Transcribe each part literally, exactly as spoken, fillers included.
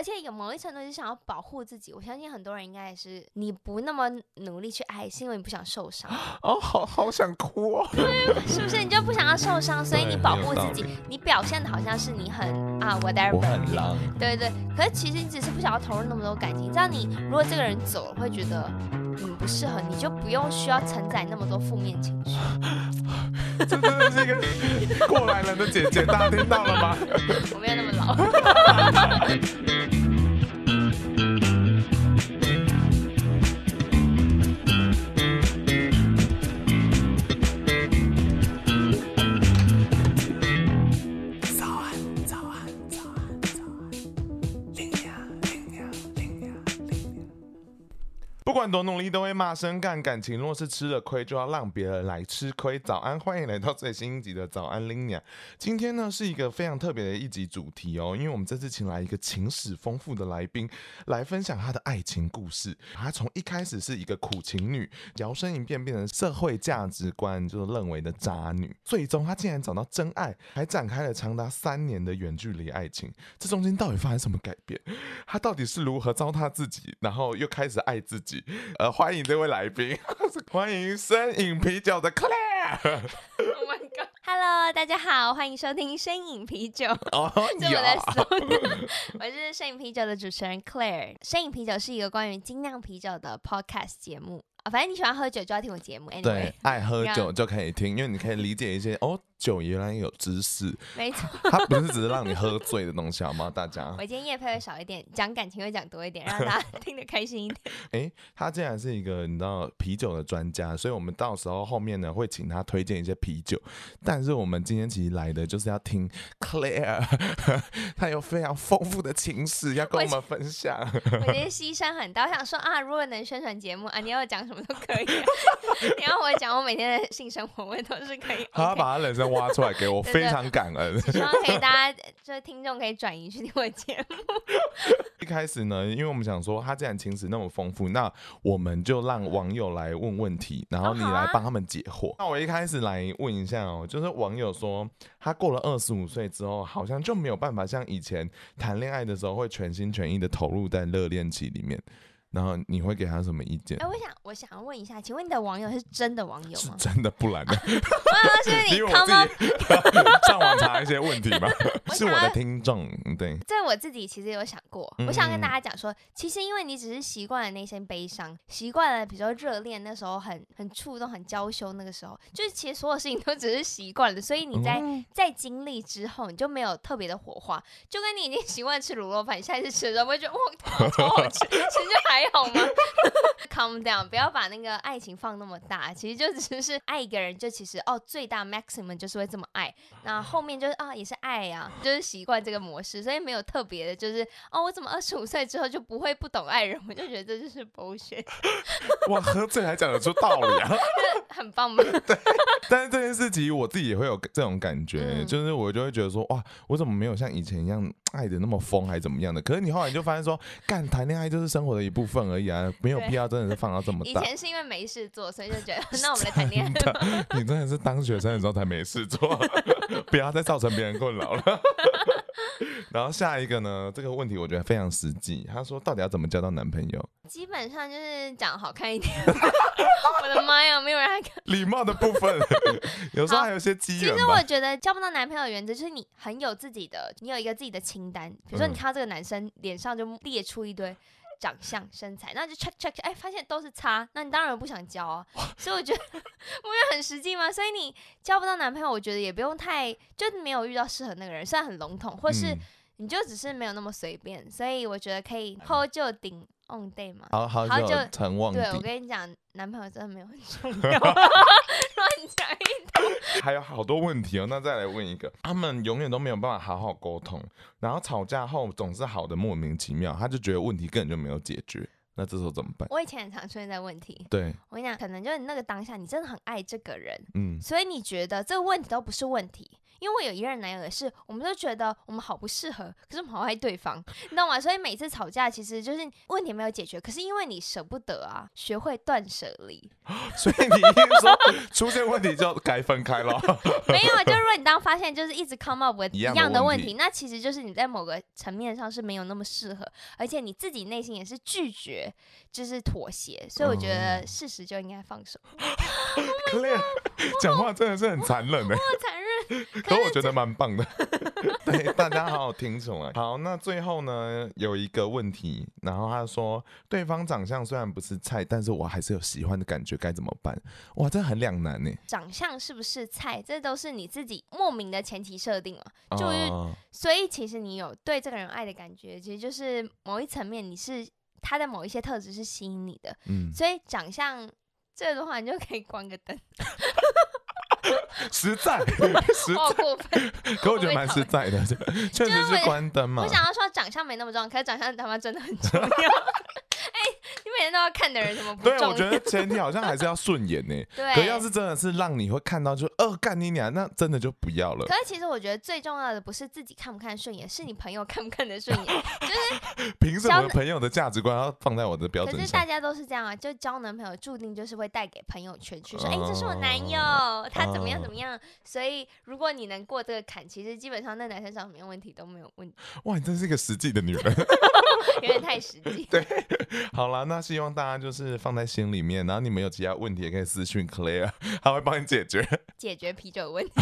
而且有某一程度是想要保护自己。我相信很多人应该也是，你不那么努力去爱，是因为你不想受伤。哦，好好想哭哦。对，是不是？你就不想要受伤，所以你保护自己，你表现的好像是你很啊 whatever， 我很狼。对对，可是其实你只是不想要投入那么多感情。你知道，你如果这个人走了，会觉得你不适合，你就不用需要承载那么多负面情绪。这真的是一个过来人的姐姐，大家听到了吗？我没有那么老。不管多努力都会骂声干，感情若是吃了亏就要让别人来吃亏。早安，欢迎来到最新一集的早安Lina。今天呢是一个非常特别的一集主题哦，因为我们这次请来一个情史丰富的来宾来分享他的爱情故事。他从一开始是一个苦情女，摇身一变变成社会价值观就是认为的渣女，最终他竟然找到真爱，还展开了长达三年的远距离爱情。这中间到底发生什么改变？他到底是如何糟蹋自己，然后又开始爱自己？呃，欢迎这位来宾，欢迎深饮啤酒的 Claire。Oh my god！ Hello， 大家好，欢迎收听深饮啤酒。哦、oh, ，这我的slogan。我是深饮啤酒的主持人 Claire。深饮啤酒是一个关于精酿啤酒的 podcast 节目。哦、反正你喜欢喝酒就要听我节目 anyway, 对，爱喝酒就可以听，因为你可以理解一些哦，酒原来有知识，没错，它不是只是让你喝醉的东西好吗？大家，我今天业配会少一点，讲感情会讲多一点，让大家听得开心一点。哎，他竟然是一个你知道啤酒的专家，所以我们到时候后面呢会请他推荐一些啤酒，但是我们今天其实来的就是要听 Claire， 他有非常丰富的情史要跟我们分享。我今天牺牲很大，我想说啊，如果能宣传节目啊，你要讲。什么都可以、啊，你要我讲我每天的性生活，我也都是可以。他把他人生挖出来给我，非常感恩。希望可以大家，就是听众可以转移去听我的节目。一开始呢，因为我们想说他既然情史那么丰富，那我们就让网友来问问题，然后你来帮他们解惑。哦啊、那我一开始来问一下哦，就是网友说他过了二十五岁之后，好像就没有办法像以前谈恋爱的时候会全心全意的投入在热恋期里面。然后你会给他什么意见？哎、欸，我想，我想问一下，请问你的网友是真的网友吗？是真的，不然的。啊，是你common上网查一些问题吗？是我的听众，对。这我自己其实有想过，嗯、我想跟大家讲说，其实因为你只是习惯了那些悲伤，习惯了比如说热恋那时候很很触动、很娇羞那个时候，就是其实所有事情都只是习惯了，所以你在、嗯、在经历之后，你就没有特别的火花，就跟你已经习惯吃卤肉饭，你下一次吃的时候不会觉得哇，超好吃，其实就还。还好吗？Calm down， 不要把那个爱情放那么大。其实就只是爱一个人，就其实哦，最大 maximum 就是会这么爱。那后面就是啊、哦，也是爱啊，就是习惯这个模式，所以没有特别的，就是哦，我怎么二十五岁之后就不会不懂爱人？我就觉得这就是 bullshit。哇，喝醉还讲得出道理啊！很棒吗？对。但是这件事情我自己也会有这种感觉，嗯、就是我就会觉得说哇，我怎么没有像以前一样爱得那么疯，还怎么样的？可是你后来你就发现说，干谈恋爱就是生活的一部分。份而已啊，没有必要真的是放到这么大。以前是因为没事做，所以就觉得那我们来谈恋爱。你真的是当学生的时候才没事做，不要再造成别人困扰了。然后下一个呢，这个问题我觉得非常实际。他说，到底要怎么交到男朋友？基本上就是长好看一点。我的妈呀，没有人还看礼貌的部分，有时候还有些机缘吧。其实我觉得交不到男朋友的原则就是你很有自己的，你有一个自己的清单。比如说你看到这个男生脸上就列出一堆。长相、身材，那就 check check， 哎，发现都是差，那你当然不想交啊。所以我觉得，我觉得很实际嘛。所以你交不到男朋友，我觉得也不用太，就没有遇到适合那个人，虽然很笼统，或是你就只是没有那么随便。嗯、所以我觉得可以 hold 就顶 on day 嘛，好好就成忘。对，我跟你讲，男朋友真的没有很重要，乱讲一通。还有好多问题哦，那再来问一个，他们永远都没有办法好好沟通，然后吵架后总是好的莫名其妙，他就觉得问题根本就没有解决，那这时候怎么办？我以前很常出现在问题，对，我跟你讲，可能就是那个当下你真的很爱这个人，嗯，所以你觉得这个问题都不是问题，因为我有一任男友也是，我们都觉得我们好不适合，可是我们好爱对方，你懂吗？所以每次吵架其实就是问题没有解决，可是因为你舍不得啊，学会断舍离。所以你说出现问题就该分开了没有，就如果你当发现就是一直 come up with 一样的问 题, 的问题那其实就是你在某个层面上是没有那么适合，而且你自己内心也是拒绝就是妥协，所以我觉得事实就应该放手、嗯 oh、Claire 讲话真的是很残忍的、欸、残忍，可是我觉得蛮棒的对，大家好好听出来。好，那最后呢有一个问题，然后他说对方长相虽然不是菜，但是我还是有喜欢的感觉，该怎么办？哇，这很两难耶。长相是不是菜，这都是你自己莫名的前提设定了、啊、就是、哦、所以其实你有对这个人爱的感觉，其实就是某一层面你是他的某一些特质是吸引你的、嗯、所以长相这个的话你就可以关个灯实在实在、哦、过分，可我觉得蛮实在的，确实是关灯嘛。我想要说长相没那么重要，可是长相他妈真的很重要哎、欸，你每天都要看的人怎么不重要？对，我觉得前提好像还是要顺眼呢、欸。对，可要是真的是让你会看到就呃干你娘，那真的就不要了。可是其实我觉得最重要的不是自己看不看顺眼，是你朋友看不看得顺眼。就是凭什么朋友的价值观要放在我的标准上？可是大家都是这样啊，就交男朋友注定就是会带给朋友圈去说，哎、哦欸，这是我男友，他怎么样怎么样。哦、所以如果你能过这个坎，其实基本上那男生长什么样问题都没有问题。哇，你真是一个实际的女人，有点太实际。对。好啦，那希望大家就是放在心里面，然后你们有其他问题也可以私讯 Claire， 她会帮你解决解决啤酒问题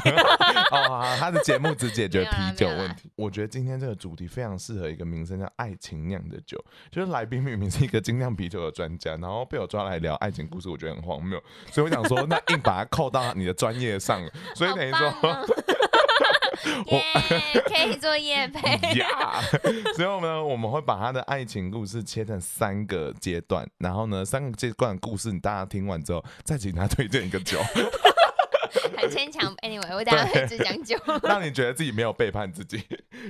哦，她的节目只解决啤酒问题。我觉得今天这个主题非常适合一个名称叫爱情酿的酒，就是来宾明明是一个精酿啤酒的专家，然后被我抓来聊爱情故事，我觉得很荒谬，所以我想说那硬把它扣到你的专业上了，所以等于说耶、yeah, 可以做业配yeah, 所以呢我们会把他的爱情故事切成三个阶段，然后呢三个阶段的故事你大家听完之后再请他推荐一个酒很牵强 anyway 我等下会只讲酒让你觉得自己没有背叛自己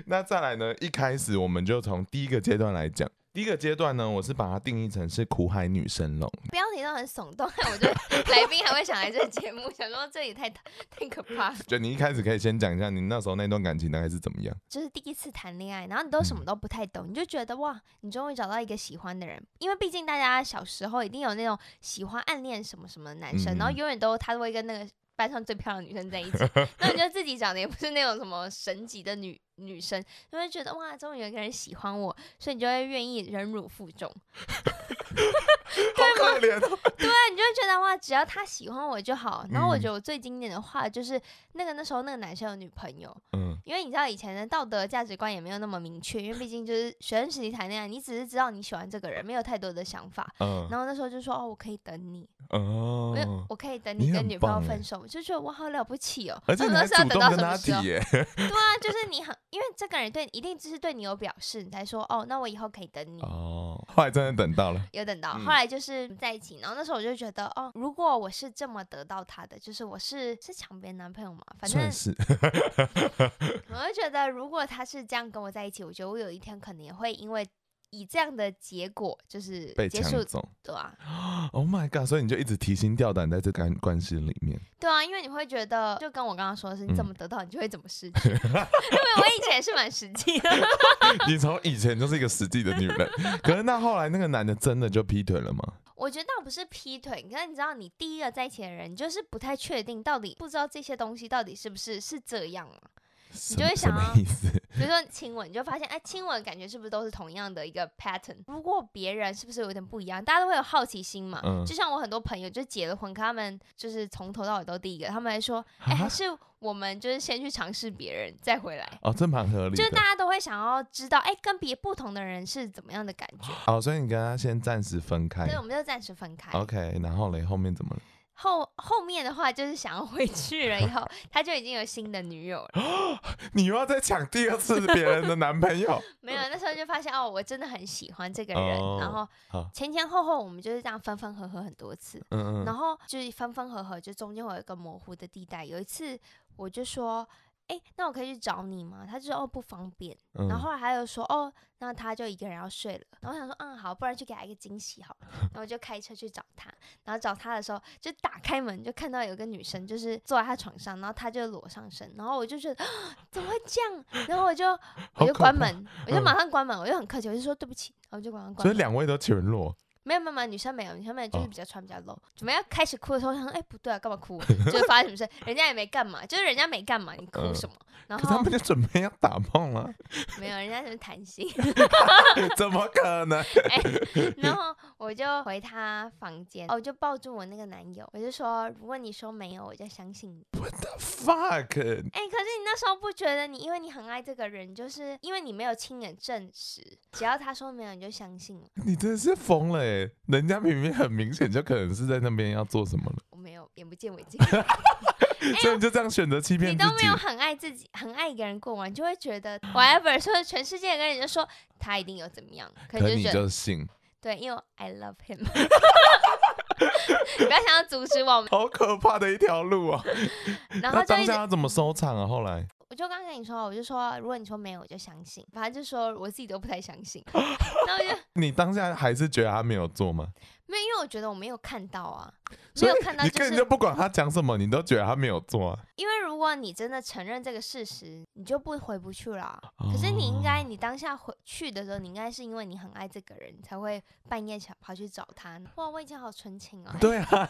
那再来呢，一开始我们就从第一个阶段来讲。第一个阶段呢，我是把它定义成是苦海女神龙，标题都很耸动，我觉得来宾还会想来这个节目想说这也太太可怕了。就你一开始可以先讲一下你那时候那段感情大概是怎么样，就是第一次谈恋爱，然后你都什么都不太懂、嗯、你就觉得哇你终于找到一个喜欢的人，因为毕竟大家小时候一定有那种喜欢暗恋什么什么的男生、嗯、然后永远都他都会跟那个班上最漂亮的女生在一起那你就自己长得也不是那种什么神级的女女生，就会觉得哇终于有一个人喜欢我，所以你就会愿意忍辱负重好可怜哦对，你就会觉得哇只要他喜欢我就好。然后我觉得我最经典的话就是那个那时候那个男生有女朋友、嗯、因为你知道以前的道德价值观也没有那么明确，因为毕竟就是学生时期谈恋爱，你只是知道你喜欢这个人，没有太多的想法、嗯、然后那时候就说哦我可以等你哦，我，我可以等你跟女朋友分手，就觉得我好了不起哦，而且你还主动跟他提耶对啊，就是你很因为这个人对一定就是对你有表示，你才说哦那我以后可以等你哦。后来真的等到了，有等到、嗯、后来就是在一起，然后那时候我就觉得哦如果我是这么得到他的，就是我是是抢别人男朋友嘛，反正算是我就觉得如果他是这样跟我在一起，我觉得我有一天可能也会因为以这样的结果就是被抢走，对啊 Oh my god， 所以你就一直提心吊胆在这段关系里面。对啊，因为你会觉得就跟我刚刚说的是你怎么得到、嗯、你就会怎么失去因为我以前也是蛮实际的你从以前就是一个实际的女人可是那后来那个男的真的就劈腿了吗？我觉得倒不是劈腿，可是你知道你第一个在一起的人就是不太确定，到底不知道这些东西到底是不是是这样啊，你就会想要比如说亲吻，你就发现哎，亲吻感觉是不是都是同样的一个 pattern， 不过别人是不是有点不一样，大家都会有好奇心嘛、嗯、就像我很多朋友就结了婚，他们就是从头到尾都第一个，他们还说哎，还是我们就是先去尝试别人再回来哦，这蛮合理的，就是大家都会想要知道哎，跟别不同的人是怎么样的感觉哦，所以你跟他先暂时分开，对，我们就暂时分开 OK， 然后嘞后面怎么了？后后面的话就是想要回去了以后他就已经有新的女友了你又要再抢第二次别人的男朋友没有，那时候就发现哦我真的很喜欢这个人、哦、然后前前后后我们就是这样分分合合很多次、嗯嗯、然后就是分分合合就中间会有一个模糊的地带。有一次我就说哎，那我可以去找你吗？他就说哦不方便、嗯、然后后来他就说哦那他就一个人要睡了，然后我想说嗯好，不然去给他一个惊喜好了，然后我就开车去找他，然后找他的时候就打开门就看到有个女生就是坐在他床上，然后他就裸上身，然后我就觉得、啊、怎么会这样，然后我就我就关门、嗯、我就马上关门，我就很客气，我就说对不起，然后我就马上关门。所以两位都全裸？没有没有，女生没有，女生没有，就是比较穿比较 low、哦、准备要开始哭的时候，想说哎、欸、不对啊，干嘛哭？就是发生什么事，人家也没干嘛，就是人家没干嘛，你哭什么？呃、然后可他们就准备要打炮了、啊。没有，人家是谈心，怎么可能、欸？然后我就回他房间，我就抱住我那个男友，我就说如果你说没有，我就相信你。What the fuck？ 哎、欸，可是你那时候不觉得你，因为你很爱这个人，就是因为你没有亲眼证实，只要他说没有，你就相信了。你真是疯了哎、欸！人家明明很明显就可能是在那边要做什么了，我没有，眼不见为净所以你就这样选择欺骗自己、欸、你都没有很爱自己，很爱一个人过完，就会觉得 whatever， 说全世界的人就说他一定有怎么样，可是你就信，对，因为 I love him 你不要想要阻止我们，好可怕的一条路啊然后就那当下要怎么收场啊？后来我就刚跟你说，我就说如果你说没有我就相信，反正就说我自己都不太相信然后就你当下还是觉得他没有做吗？没有，因为我觉得我没有看到啊，没有看到、就是、你根本就不管他讲什么你都觉得他没有做啊，因为如果你真的承认这个事实你就不回不去了、哦、可是你应该，你当下回去的时候你应该是因为你很爱这个人才会半夜跑去找他。哇，我以前好纯情哦、欸、对啊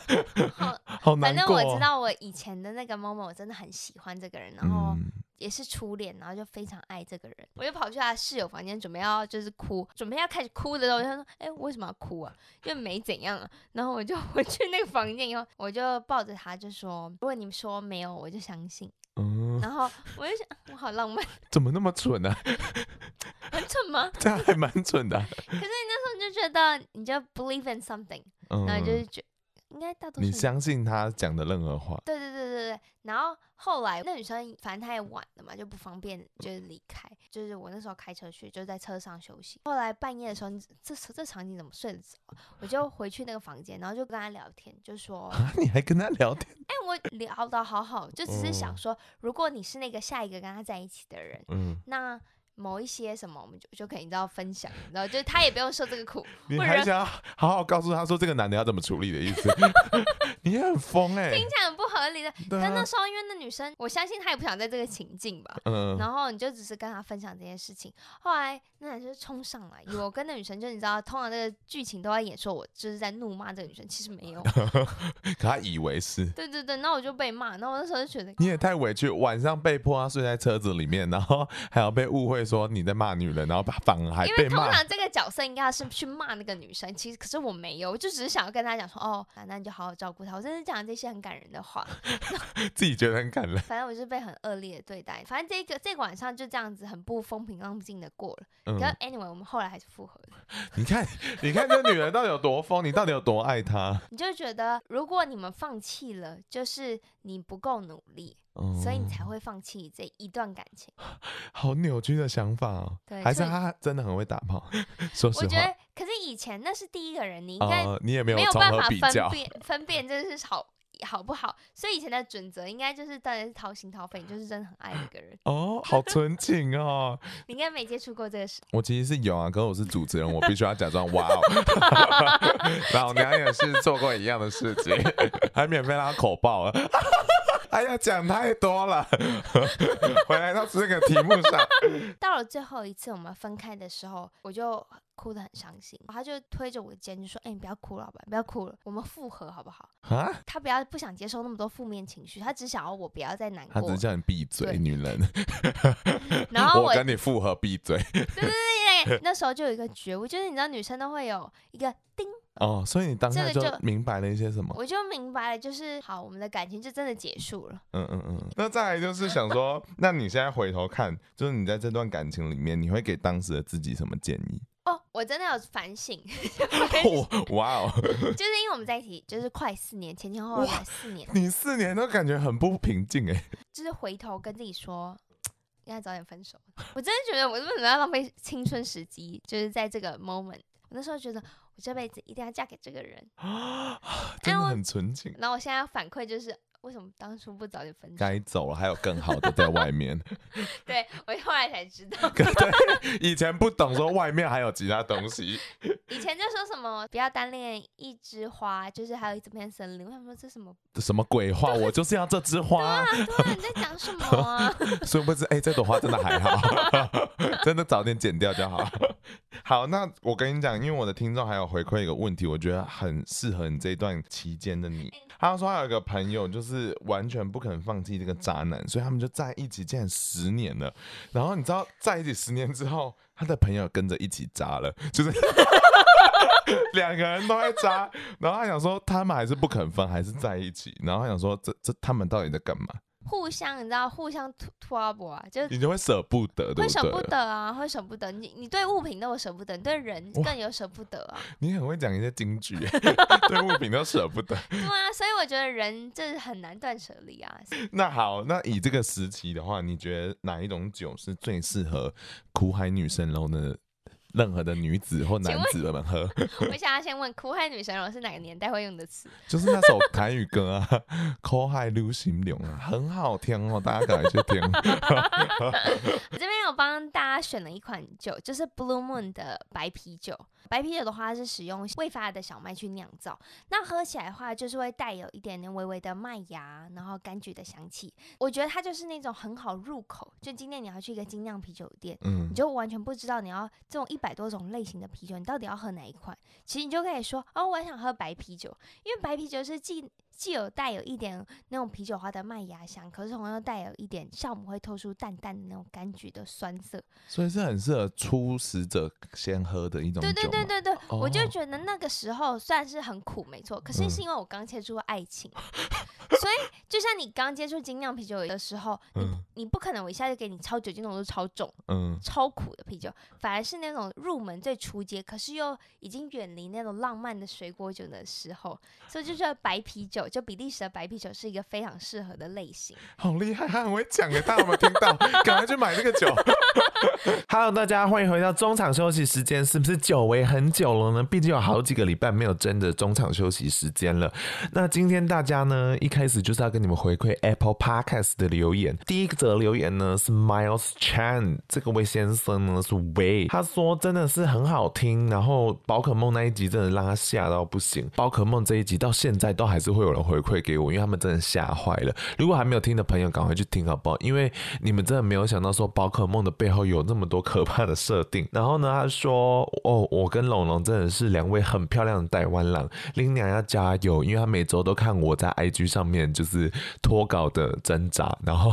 好, 好难过、哦、反正我知道我以前的那个 moment 我真的很喜欢这个人，然后、嗯也是初恋，然后就非常爱这个人，我就跑去他室友房间准备要就是哭，准备要开始哭的时候，他说哎、欸、为什么要哭啊，因为没怎样啊，然后我就回去那个房间以后我就抱着他就说如果你们说没有我就相信、嗯、然后我就想我好浪漫，怎么那么蠢啊很蠢吗？这样还蛮蠢的、啊、可是你那时候就觉得你就 believe in something、嗯、然后就是觉得应该大多数你相信他讲的任何话，对对对对对。然后后来那女生反正太晚了嘛，就不方便就是离开，就是我那时候开车去，就在车上休息。后来半夜的时候，这这场景怎么睡得着？我就回去那个房间，然后就跟他聊天，就说你还跟他聊天？哎、欸，我聊得好好，就只是想说，如果你是那个下一个跟他在一起的人，嗯，那。某一些什么我们就就可以你知道分享，然后就他也不用受这个苦你还想要好好告诉他说这个男的要怎么处理的意思你也很疯哎、欸，听起来很不合理的、啊、但那时候因为那女生我相信她也不想在这个情境吧、嗯、然后你就只是跟她分享这件事情，后来那男生就冲上来，我跟那女生就你知道通常这个剧情都在演说我就是在怒骂这个女生，其实没有可她以为是，对对对，那我就被骂，然后我那时候就觉得你也太委屈，晚上被迫她睡在车子里面，然后还要被误会说你在骂女人，然后反而还被骂。因为通常这个角色应该是去骂那个女生，其实可是我没有，我就只是想要跟她讲说，哦，那你就好好照顾她。我真的讲这些很感人的话，自己觉得很感人。反正我就是被很恶劣的对待，反正这个这个晚上就这样子很不风平浪静的过了。嗯、可是 anyway， 我们后来还是复合了。你看，你看这女人到底有多疯，你到底有多爱她？你就觉得如果你们放弃了，就是你不够努力。所以你才会放弃这一段感情，好扭曲的想法哦。对，还是他真的很会打炮说实话我觉得，可是以前那是第一个人，你应该、呃、你也没有办法分辨分辨这是好好不好，所以以前的准则应该就是当然是掏心掏肺，你就是真的很爱一个人哦，好纯情哦你应该没接触过这个事。我其实是有啊，可是我是主持人我必须要假装哇哦老娘也是做过一样的事情还免费让他口爆了哎呀，讲太多了回来到这个题目上到了最后一次我们分开的时候我就哭得很伤心，他就推着我的肩就说哎、欸，你不要哭了好吧，不要哭了，我们复合好不好，他不要不想接受那么多负面情绪，他只想要我不要再难过，他只是叫你闭嘴女人然后 我, 我跟你复合闭嘴对对对那时候就有一个觉悟，就是你知道女生都会有一个叮哦，所以你当下就明白了一些什么？这个、我就明白了，就是好，我们的感情就真的结束了。嗯嗯嗯。那再来就是想说，那你现在回头看，就是你在这段感情里面，你会给当时的自己什么建议？哦，我真的有反省。哇哦！就是因为我们在一起，就是快四年，前前后后快四年。你四年都感觉很不平静哎。就是回头跟自己说。应该早点分手。我真的觉得我为什么要浪费青春时机，就是在这个 moment。我那时候觉得我这辈子一定要嫁给这个人，啊，真的很纯情。然后我现在反馈就是为什么当初不早点分手？该走了，还有更好的在外面。对，我后来才知道。对，以前不懂说外面还有其他东西。以前就说什么不要单恋一枝花，就是还有一整片森林。我想说这什么什么鬼话，我就是要这枝花。对啊，对啊，你在讲什么啊？殊不知，哎、欸，这朵花真的还好，真的早点剪掉就好。好，那我跟你讲，因为我的听众还有回馈一个问题，我觉得很适合你这一段期间的你。他说他有一个朋友就是完全不肯放弃这个渣男，所以他们就在一起竟然十年了。然后你知道在一起十年之后，他的朋友跟着一起渣了，就是两个人都在渣。然后他想说他们还是不肯分，还是在一起。然后他想说这这他们到底在干嘛？互相，你知道，互相拖磨啊，就你就会舍不得，会舍不得啊，会舍不得。你你对物品都有舍不得，你对人更有舍不得啊。你很会讲一些金句，对物品都舍不得。对啊，所以我觉得人就是很难断舍离啊。那好，那以这个时期的话，你觉得哪一种酒是最适合苦海女神楼的？任何的女子或男子们喝。我想要先问，苦海女神龙是哪个年代会用的词？就是那首台语歌啊，苦海女神龙啊，很好听哦，大家赶快去听。我这边有帮大家选了一款酒，就是 Blue Moon 的白啤酒。白啤酒的话是使用未发的小麦去酿造，那喝起来的话就是会带有一点点微微的麦芽，然后柑橘的香气。我觉得它就是那种很好入口，就今天你要去一个精酿啤酒店，嗯，你就完全不知道你要这种一百多种类型的啤酒，你到底要喝哪一款？其实你就可以说，哦，我想喝白啤酒，因为白啤酒是既既有带有一点那种啤酒花的麦芽香，可是同样又带有一点酵母会透出淡淡的那种柑橘的酸涩，所以是很适合初食者先喝的一种酒。对对对对对，哦、我就觉得那个时候虽然是很苦，没错，可是是因为我刚接触爱情。嗯所以，就像你刚接触精酿啤酒的时候，你、嗯、你不可能我一下就给你超酒精浓度超重、嗯、超苦的啤酒，反而是那种入门最初阶，可是又已经远离那种浪漫的水果酒的时候，所以就是白啤酒，就比利时的白啤酒是一个非常适合的类型。好厉害，他很会讲给大家有没有听到？赶快去买这个酒。Hello， 大家欢迎回到中场休息时间，是不是久违很久了呢？毕竟有好几个礼拜没有真的中场休息时间了。那今天大家呢一开始就是要跟你们回馈 Apple Podcast 的留言。第一则留言呢是 Miles Chan， 这个位先生呢是 Way， 他说真的是很好听，然后宝可梦那一集真的让他吓到不行。宝可梦这一集到现在都还是会有人回馈给我，因为他们真的吓坏了。如果还没有听的朋友赶快去听好不好，因为你们真的没有想到说宝可梦的背后有那么多可怕的设定。然后呢他说哦，我跟龙龙真的是两位很漂亮的台湾郎，林娘要加油，因为他每周都看我在 I G 上面就是脱稿的挣扎，然后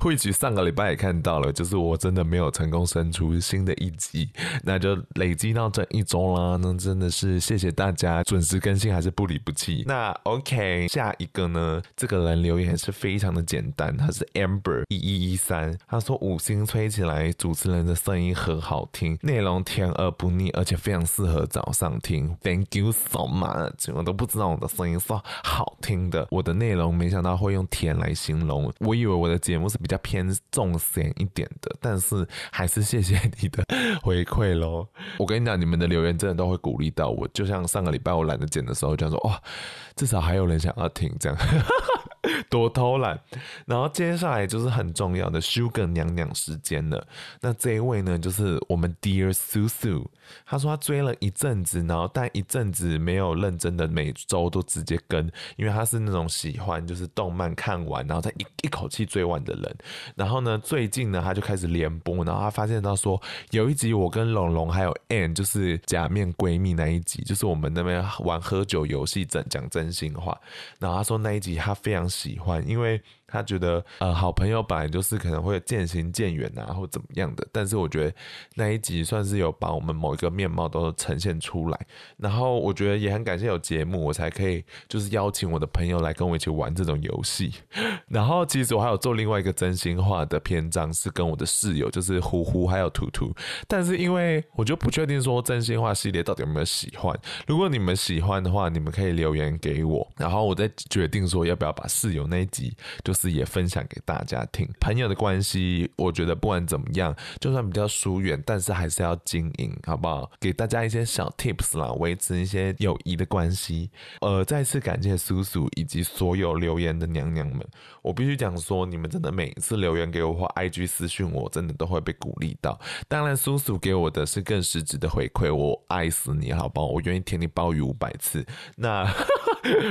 或许上个礼拜也看到了，就是我真的没有成功生出新的一集，那就累积到这一周啦，那真的是谢谢大家准时更新还是不离不弃。那 OK， 下一个呢这个人留言是非常的简单，他是 Amber 一一一三， 他说五星吹起来，主持人的声音很好听，内容甜而不腻，而且非常适合早上听。 Thank you so much， 我都不知道我的声音是好听的，我的内容没想到会用甜来形容，我以为我的节目是比较偏重咸一点的，但是还是谢谢你的回馈咯。我跟你讲，你们的留言真的都会鼓励到我，就像上个礼拜我懒得剪的时候，就说哇，至少还有人想要听这样多偷懒。然后接下来就是很重要的 Sugar 娘娘时间了。那这一位呢就是我们 Dear Susu， 他说他追了一阵子，然后但一阵子没有认真的每周都直接跟，因为他是那种喜欢就是动漫看完然后再 一, 一口气追完的人。然后呢最近呢他就开始联播，然后他发现到说有一集我跟龙龙还有 Ann 就是假面闺蜜那一集，就是我们那边玩喝酒游戏讲真心话，然后他说那一集他非常喜欢，因为他觉得呃，好朋友本来就是可能会渐行渐远啊，或怎么样的，但是我觉得那一集算是有把我们某一个面貌都呈现出来。然后我觉得也很感谢有节目，我才可以就是邀请我的朋友来跟我一起玩这种游戏。然后其实我还有做另外一个真心话的篇章，是跟我的室友就是胡胡还有图图，但是因为我就不确定说真心话系列到底有没有喜欢，如果你们喜欢的话你们可以留言给我，然后我再决定说要不要把室友那一集就思也分享给大家听。朋友的关系我觉得不管怎么样，就算比较疏远，但是还是要经营，好不好？给大家一些小 tips 啦，维持一些友谊的关系。呃，再次感谢苏苏以及所有留言的娘娘们，我必须讲说，你们真的每一次留言给我或 I G 私讯我，真的都会被鼓励到。当然苏苏给我的是更实质的回馈，我爱死你，好不好？我愿意舔你鲍鱼五百次。那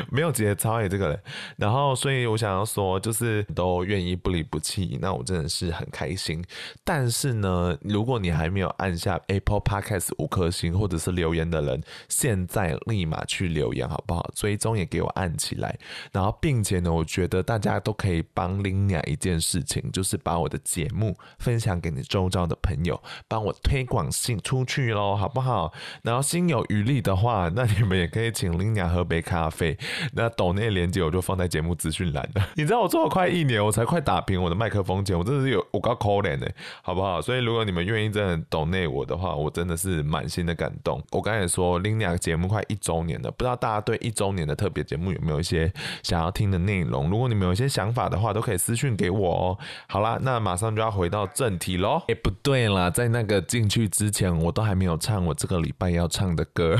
没有节操耶这个人。然后所以我想要说，就是都愿意不离不弃，那我真的是很开心。但是呢，如果你还没有按下 Apple Podcast 五颗星或者是留言的人，现在立马去留言好不好？追踪也给我按起来。然后并且呢，我觉得大家都可以帮林雅一件事情，就是把我的节目分享给你周遭的朋友，帮我推广性出去咯，好不好？然后心有余力的话，那你们也可以请林雅喝杯咖啡，那抖内连结我就放在节目资讯栏了。你知道我做了快一年，我才快打平我的麦克风钱，我真的是有我够抠脸的，好不好？所以如果你们愿意真的抖内我的话，我真的是满心的感动。我刚才也说林雅节目快一周年了，不知道大家对一周年的特别节目有没有一些想要听的内容？如果你们有一些想法的话，都可以私讯给我哦。好啦，那马上就要回到正题咯。哎、欸，不对啦，在那个进去之前，我都还没有唱我这个礼拜要唱的歌。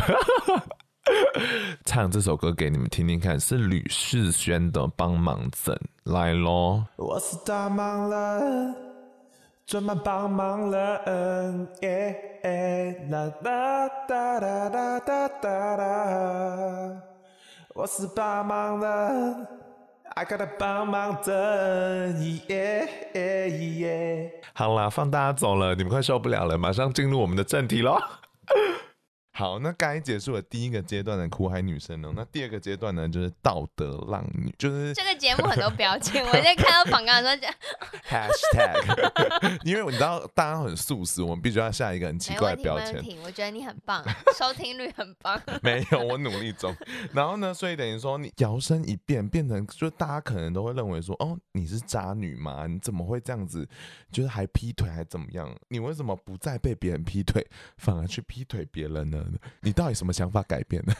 唱这首歌给你们听听看，是吕士轩的《帮忙整》，来咯。我是大忙人，专门帮忙人，耶耶啦啦哒哒哒哒哒哒。我是帮忙人，I gotta 帮忙整，耶耶耶。好啦，放大家走了，你们快受不了了，马上进入我们的正题咯。好，那刚才结束了第一个阶段的苦海女生呢，那第二个阶段呢就是道德浪女，就是这个节目很多标签，我在看到访纲的时候#， 因为你知道大家很素食，我们必须要下一个很奇怪的标签。我觉得你很棒，收听率很棒。没有，我努力中。然后呢，所以等于说你摇身一变，变成就大家可能都会认为说，哦，你是渣女吗？你怎么会这样子？就是还劈腿还怎么样？你为什么不再被别人劈腿，反而去劈腿别人呢？你到底什么想法改变的？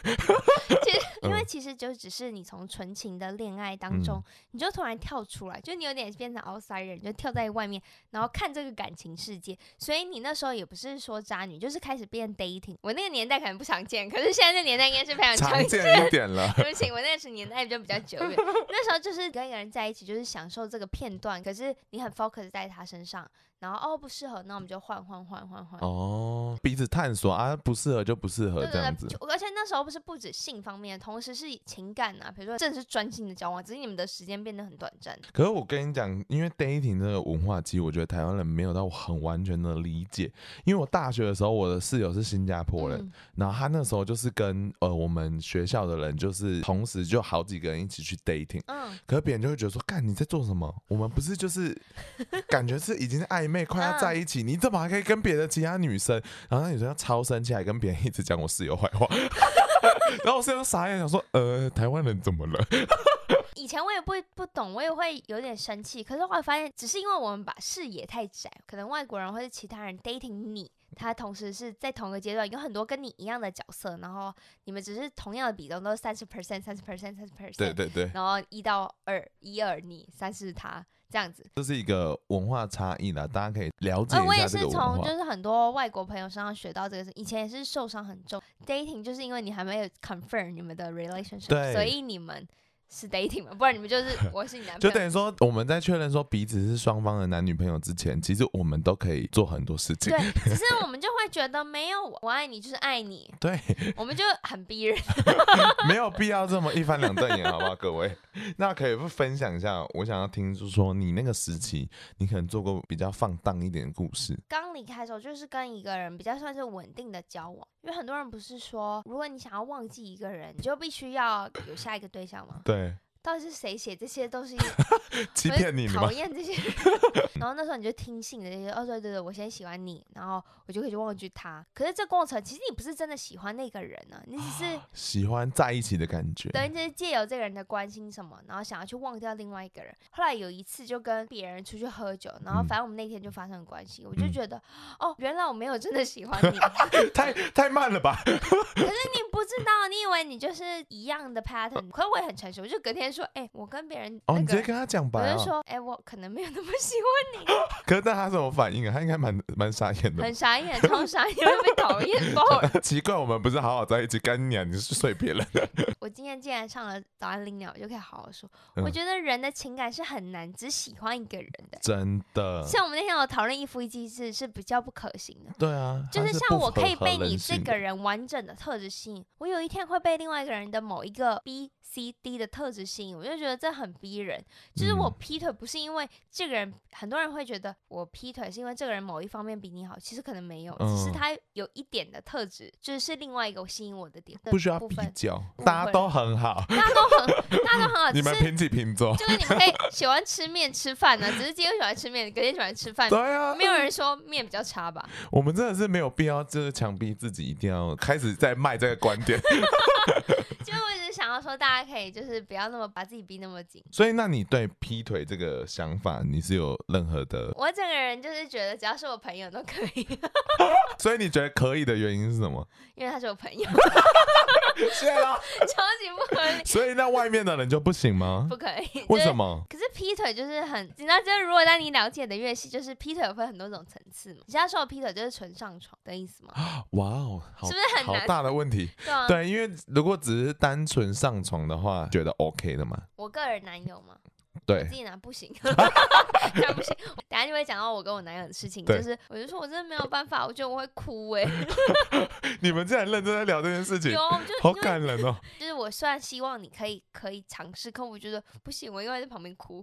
其实，因为其实就只是你从纯情的恋爱当中、嗯，你就突然跳出来，就你有点变成 outsider， 你就跳在外面，然后看这个感情世界。所以你那时候也不是说渣女，就是开始变 dating。我那个年代可能不常见，可是现在这年代应该是非常常见一点了。对不起，我那个年代就比较久远。那时候就是跟一个人在一起，就是享受这个片段，可是你很 focus 在他身上。然后哦不适合，那我们就换换换换换哦，彼此探索啊，不适合就不适合这样子。而且那时候不是不止性方面，同时是情感啊，比如说正是专心的交往，只是你们的时间变得很短暂。可是我跟你讲，因为 dating 这个文化其实我觉得台湾人没有到很完全的理解。因为我大学的时候，我的室友是新加坡人，嗯、然后他那时候就是跟呃我们学校的人，就是同时就好几个人一起去 dating， 嗯，可是别人就会觉得说，干你在做什么？我们不是就是感觉是已经爱。妹快要在一起，你怎么还可以跟别的其他女生？然后那女生要超生气，还跟别人一直讲我室友坏话。然后我室友傻眼，想说，呃，台湾人怎么了？以前我也 不, 不懂，我也会有点生气。可是后来发现，只是因为我们把视野太窄，可能外国人或是其他人 dating 你，他同时是在同一个阶段，有很多跟你一样的角色，然后你们只是同样的比重都是 百分之三十、百分之三十、百分之三十， 对对对，然后一到二，一二你，三是他。这样子，这是一个文化差异啦，大家可以了解一下这个文化。呃、我也是从就是很多外国朋友身上学到这个事，以前也是受伤很重。dating 就是因为你还没有 confirm 你们的 relationship， 所以你们是 dating 嘛，不然你们就是我是你男朋友。就等于说我们在确认说彼此是双方的男女朋友之前，其实我们都可以做很多事情。对，只是我们就会觉得没有我爱你就是爱你。对，我们就很逼人。没有必要这么一翻两瞪眼，好不好，各位？那可以分享一下，我想要听就是说你那个时期，你可能做过比较放荡一点的故事。刚离开的时候，就是跟一个人比较算是稳定的交往，因为很多人不是说，如果你想要忘记一个人，你就必须要有下一个对象吗？对。到底是谁写这些东西？欺骗你吗？讨厌这些。然后那时候你就听信的这些，哦对对对，我先喜欢你，然后我就可以去忘记他。可是这过程其实你不是真的喜欢那个人啊，你只是、啊、喜欢在一起的感觉。对，你只是借由这个人的关心什么，然后想要去忘掉另外一个人。后来有一次就跟别人出去喝酒，然后反正我们那天就发生关系，嗯、我就觉得哦，原来我没有真的喜欢你。太太慢了吧？可是你不知知道，你以为你就是一样的 pattern， 可是我也很诚实，我就隔天说，哎、欸，我跟别人、那個、哦，你直接跟他讲白、啊，我就说，哎、欸，我可能没有那么喜欢你。可是他怎么反应啊？他应该蛮蛮傻眼的，很傻眼，超傻眼，会被讨厌爆。奇怪，我们不是好好在一起，干你啊，你是睡别人。我今天既然上了早安林鸟，我就可以好好说、嗯。我觉得人的情感是很难只喜欢一个人的，真的。像我们那天有讨论一夫一妻制是比较不可行的。对啊，就是像我可以被你这个人完整的特质吸引，我有一天会被另外一个人的某一个 B、C、D 的特质吸引，我就觉得这很逼人。就是我劈腿不是因为这个人，嗯、很多人会觉得我劈腿是因为这个人某一方面比你好，其实可能没有，嗯、只是他有一点的特质，就是另外一个吸引我的点的。不需要比较，大家都很好，大家都很，大家都很好。你们平起平坐，就是你们可以喜欢吃面吃饭呢、啊，只是今天喜欢吃面，隔天喜欢吃饭，对啊，没有人说面比较差吧？我们真的是没有必要，就是强逼自己一定要开始在卖这个观点。就我只是想要说，大家可以就是不要那么把自己逼那么紧。所以，那你对劈腿这个想法，你是有任何的？我整个人就是觉得，只要是我朋友都可以。所以你觉得可以的原因是什么？因为他是我朋友。是啊，超级不合理。所以那外面的人就不行吗？不可以。为什么？可是劈腿就是很，你知道，就是如果当你了解的越细，就是劈腿有分很多种层次嘛。你现在说的劈腿就是纯上床的意思吗？哇哦，是不是很难？好大的问题。对啊。对，因为如果只是单纯上床的话，觉得 OK 的嘛？我个人男友嘛。对，自己拿不行，拿不行。等一下就会讲到我跟我男友的事情，就是我就说我真的没有办法，我觉得我会哭哎、欸。你们竟然认真在聊这件事情，有就好感人哦。就是我虽然希望你可以可以尝试，可我觉得不行，我因为在旁边哭。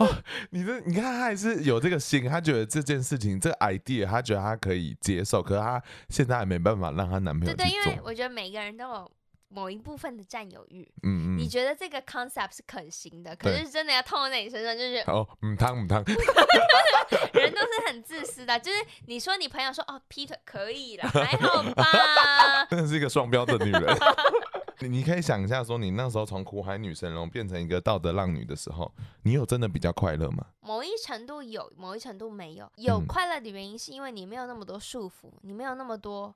哦，你这你看他还是有这个心，他觉得这件事情这个 idea， 他觉得他可以接受，可是他现在还没办法让他男朋友去做。对对，因为我觉得每个人都有某一部分的占有欲，嗯嗯，你觉得这个 concept 是可行的，可是真的要套到在你身上就是哦，嗯汤嗯汤，人都是很自私的，就是你说你朋友说哦劈腿可以啦，还好吧，真的是一个双标的女人。你可以想一下，说你那时候从苦海女神龙变成一个道德浪女的时候，你有真的比较快乐吗？某一程度有，某一程度没有。有快乐的原因是因为你没有那么多束缚，你没有那么多。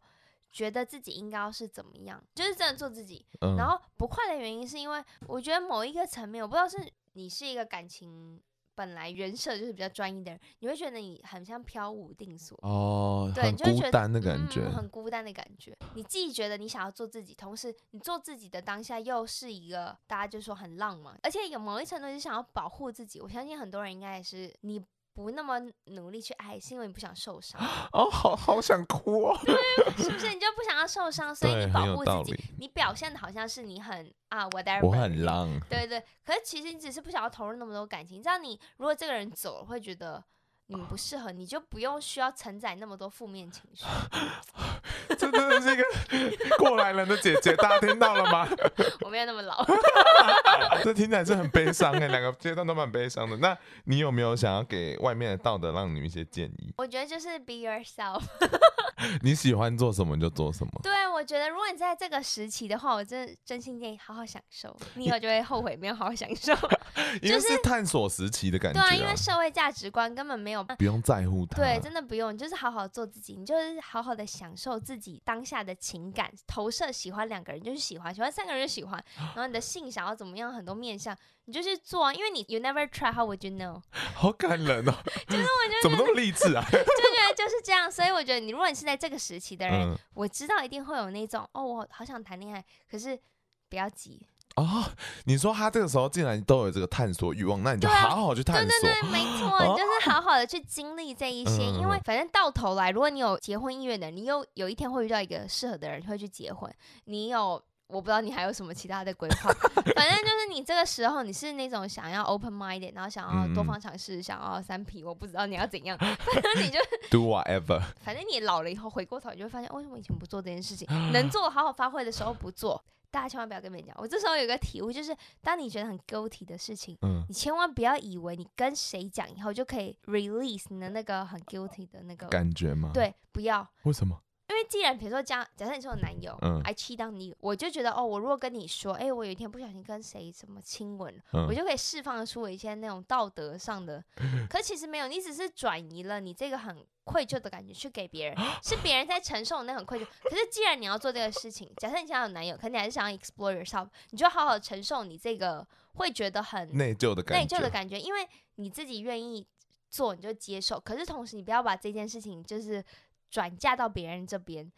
觉得自己应该要是怎么样，就是真的做自己、嗯、然后不快的原因是因为我觉得某一个层面，我不知道是你是一个感情本来人设就是比较专一的人，你会觉得你很像飘无定所哦，对，很孤单的感觉、嗯、很孤单的感觉。你自己觉得你想要做自己，同时你做自己的当下又是一个大家就说很浪漫，而且有某一程度是想要保护自己。我相信很多人应该也是你不那么努力去爱，是因为你不想受伤哦，好好想哭哦，对，是不是？你就不想要受伤，所以你保护自己，你表现的好像是你很啊 whatever， 我很浪，对对。可是其实你只是不想要投入那么多感情，你知道，你如果这个人走了，会觉得你们不适合，你就不用需要承载那么多负面情绪。这真的是一个过来人的姐姐，大家听到了吗？我没有那么老。这听起来是很悲伤哎、欸，两个阶段都蛮悲伤的。那你有没有想要给外面的道德浪女一些建议？我觉得就是 be yourself 。你喜欢做什么就做什么。对，我觉得如果你在这个时期的话，我真的真心建议好好享受，你以后就会后悔没有好好享受。因为是探索时期的感觉、啊就是。对啊，因为社会价值观根本没有。不用在乎他，对，真的不用，你就是好好做自己，你就是好好的享受自己当下的情感投射。喜欢两个人就是喜欢，喜欢三个人就喜欢，然后你的性想要怎么样，很多面向你就去做、啊，因为你 you never try how would you know。好感人哦，就是我觉得怎么那么励志啊，就觉得就是这样。所以我觉得你如果你是在这个时期的人，嗯、我知道一定会有那种哦，我好想谈恋爱，可是不要急。哦，你说他这个时候竟然都有这个探索欲望，那你就好好去探索。对、啊、对, 对, 对，没错、哦，就是好好的去经历这一些、嗯，因为反正到头来，如果你有结婚意愿的人，你有有一天会遇到一个适合的人，会去结婚。你有，我不知道你还有什么其他的规划，反正就是你这个时候你是那种想要 open minded， 然后想要多方尝试，嗯、想要三 P， 我不知道你要怎样，反正你就 do whatever。反正你老了以后回过头，你就会发现为什么以前不做这件事情，能做好好发挥的时候不做。大家千万不要跟别人讲，我这时候有个体悟，就是当你觉得很 guilty 的事情、嗯、你千万不要以为你跟谁讲以后就可以 release 你的那个很 guilty 的那个感觉吗？对，不要。为什么？因为既然比如说假设你是我男友，嗯，I cheat on you，我就觉得哦，我如果跟你说，哎、欸，我有一天不小心跟谁什么亲吻，嗯，我就可以释放出一些那种道德上的，可其实没有，你只是转移了你这个很愧疚的感觉去给别人，是别人在承受那很愧疚。可是既然你要做这个事情，假设你想要有男友，可你还是想要 explore yourself， 你就好好承受你这个会觉得很内疚的感觉，内疚的感觉，因为你自己愿意做，你就接受。可是同时，你不要把这件事情就是转嫁到别人这边。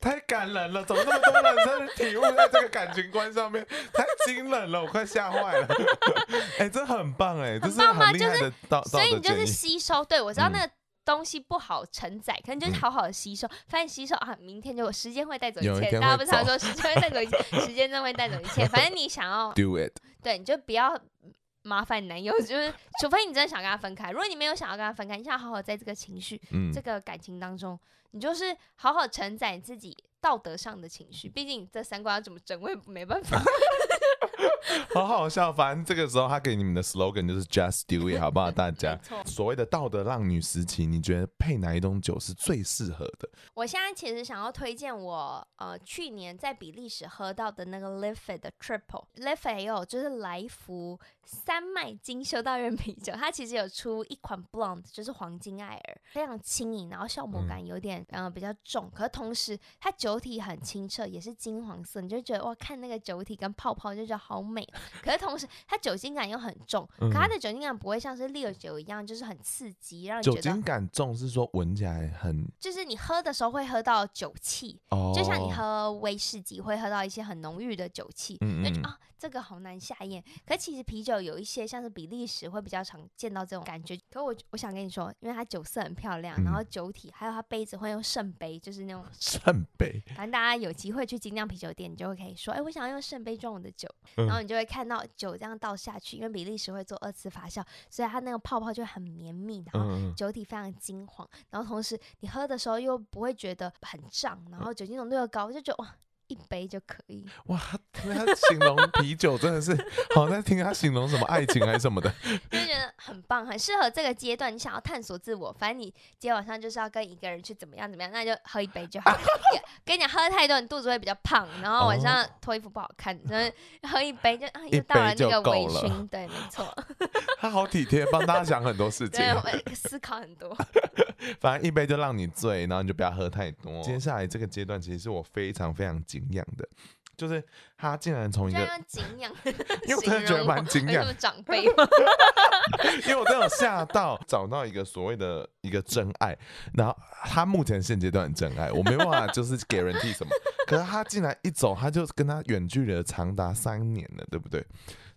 太感人了，怎么那么多人真的体悟在这个感情观上面，太惊人了，我快吓坏了。哎、欸，这很棒哎、欸，这是很厉害的道德建议。所以你就是吸收，对，我知道那个东西不好承载，可能就是好好的吸收，嗯、发现吸收啊，明天就时间会带走一切。大家不常说时间会带走一切，时间真会带走一切。反正你想要 do it， 对，你就不要麻烦男友，就是除非你真的想跟他分开。如果你没有想要跟他分开，你想好好在这个情绪、嗯、这个感情当中，你就是好好承载自己道德上的情绪。毕竟这三观要怎么整，我也没办法。好好笑，反正这个时候他给你们的 slogan 就是 just do it， 好不好？大家所谓的道德浪女时期，你觉得配哪一种酒是最适合的？我现在其实想要推荐我呃去年在比利时喝到的那个 Leffe 的 Triple Leffe， 有就是来福三麦精修道院啤酒，它其实有出一款 Blonde， 就是黄金艾尔，非常轻盈，然后酵母感有点、嗯呃、比较重，可是同时它酒体很清澈，也是金黄色，你就觉得哇，看那个酒体跟泡泡就觉得好美，可是同时它酒精感又很重，可它的酒精感不会像是烈酒一样就是很刺激，让你觉得酒精感重是说闻起来很，就是你喝的时候会喝到酒气、哦、就像你喝威士忌会喝到一些很浓郁的酒气，嗯嗯，就啊这个好难下咽。可其实啤酒有一些像是比利时会比较常见到这种感觉，可我我想跟你说，因为它酒色很漂亮，然后酒体还有它杯子会用圣杯，就是那种圣杯，反正大家有机会去精酿啤酒店，你就会可以说哎、欸，我想要用圣杯装我的酒，然后你就会看到酒这样倒下去，因为比利时会做二次发酵，所以它那个泡泡就很绵密，然后酒体非常金黄，然后同时你喝的时候又不会觉得很胀，然后酒精浓度又高，就觉得哇一杯就可以。哇，他形容啤酒真的是好像听他形容什么爱情还是什么的，就觉得很棒，很适合这个阶段，你想要探索自我，反正你今天晚上就是要跟一个人去怎么样怎么样，那就喝一杯就好。跟你讲，喝太多你肚子会比较胖，然后晚上脱衣服不好看，然后、哦、喝一杯就、啊、又到了那个微醺，对，没错。他好体贴，帮大家想很多事情，对，思考很多。反正一杯就让你醉，然后你就不要喝太多。接下来这个阶段其实是我非常非常敬仰的，就是他竟然从一个这样敬仰，因为我真的觉得蛮敬仰，长辈，因为我真的有吓到，找到一个所谓的一个真爱，然后他目前现阶段真爱，我没办法就是guarantee什么，可是他竟然一走，他就跟他远距离的长达三年了，对不对？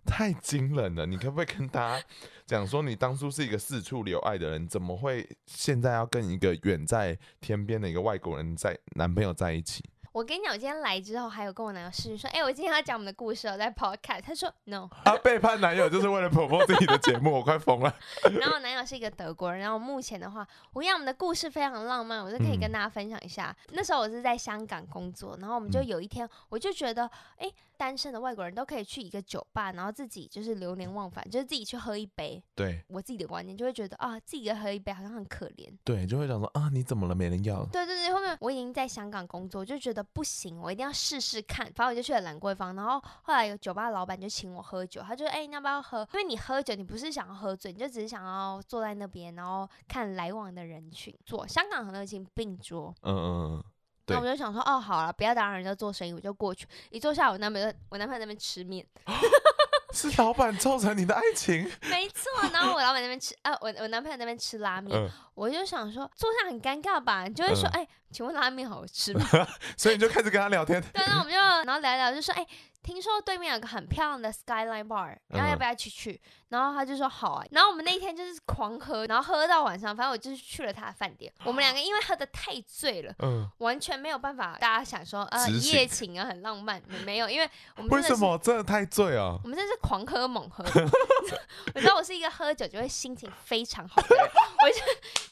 太惊人了！你可不可以跟大家讲说，你当初是一个四处留爱的人，怎么会现在要跟一个远在天边的一个外国人在男朋友在一起？我跟你讲，我今天来之后，还有跟我男友试试说，哎、欸，我今天要讲我们的故事哦，在 podcast。他说 no， 他、啊、背叛男友就是为了 promote 自己的节目，我快疯了。然后男友是一个德国人，然后目前的话，我跟你讲我们的故事非常浪漫，我就可以跟大家分享一下。嗯、那时候我是在香港工作，然后我们就有一天，嗯、我就觉得，哎、欸，单身的外国人都可以去一个酒吧，然后自己就是流连忘返，就是自己去喝一杯。对，我自己的观念就会觉得啊，自己喝一杯好像很可怜。对，就会想说啊，你怎么了？没人要。对对对，后面我已经在香港工作，就觉得不行，我一定要试试看。反正我就去了兰桂坊，然后后来有酒吧老板就请我喝酒，他就说：“哎、欸，你要不要喝？因为你喝酒，你不是想要喝醉，你就只是想要坐在那边，然后看来往的人群。坐香港很流行并桌，嗯嗯嗯。”那我就想说：“哦，好了，不要打扰人家做生意，我就过去。”一坐下，我男朋友，我男朋友在那边吃面。是老板造成你的爱情，没错。然后我老板那边吃，啊，我我男朋友那边吃拉面，嗯、我就想说坐下很尴尬吧，你就会说，哎、嗯欸，请问拉面好吃吗？所以你就开始跟他聊天。对，那我们就然后聊一聊，就说，哎、欸，听说对面有个很漂亮的 Skyline Bar， 然后要不要去去？嗯、然后他就说好啊。然后我们那一天就是狂喝，然后喝到晚上，反正我就是去了他的饭店。我们两个因为喝得太醉了，嗯、完全没有办法。大家想说，呃，夜情啊，很浪漫，没有，因为我们真的是为什么真的太醉啊？我们真的是。狂喝猛喝，你知道我是一个喝酒就会心情非常好的人，我就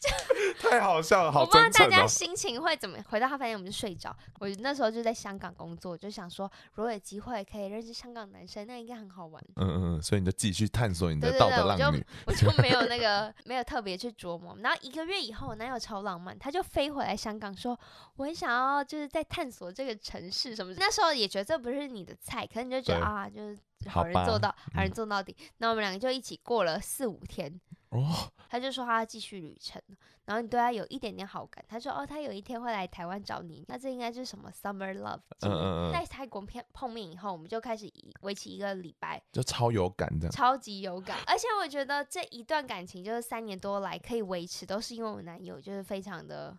就太好笑了，好真诚哦！我不知道大家心情会怎么，回到他房间我们就睡着。我那时候就在香港工作，就想说如果有机会可以认识香港男生，那应该很好玩。嗯嗯，所以你就继续探索你的道德浪女。对对对，我就我就没有那个没有特别去琢磨。然后一个月以后，我男友超浪漫，他就飞回来香港说，我很想要就是在探索这个城市什么。那时候也觉得这不是你的菜，可是你就觉得啊，就是好人做到好人做到底。那、嗯、我们两个就一起过了四五天。哦，他就说他要继续旅程，然后你对他有一点点好感，他说哦，他有一天会来台湾找你，那这应该就是什么 summer love。 嗯嗯嗯，在泰国碰面以后，我们就开始为期一个礼拜，就超有感这样，超级有感。而且我觉得这一段感情就是三年多来可以维持，都是因为我男友就是非常的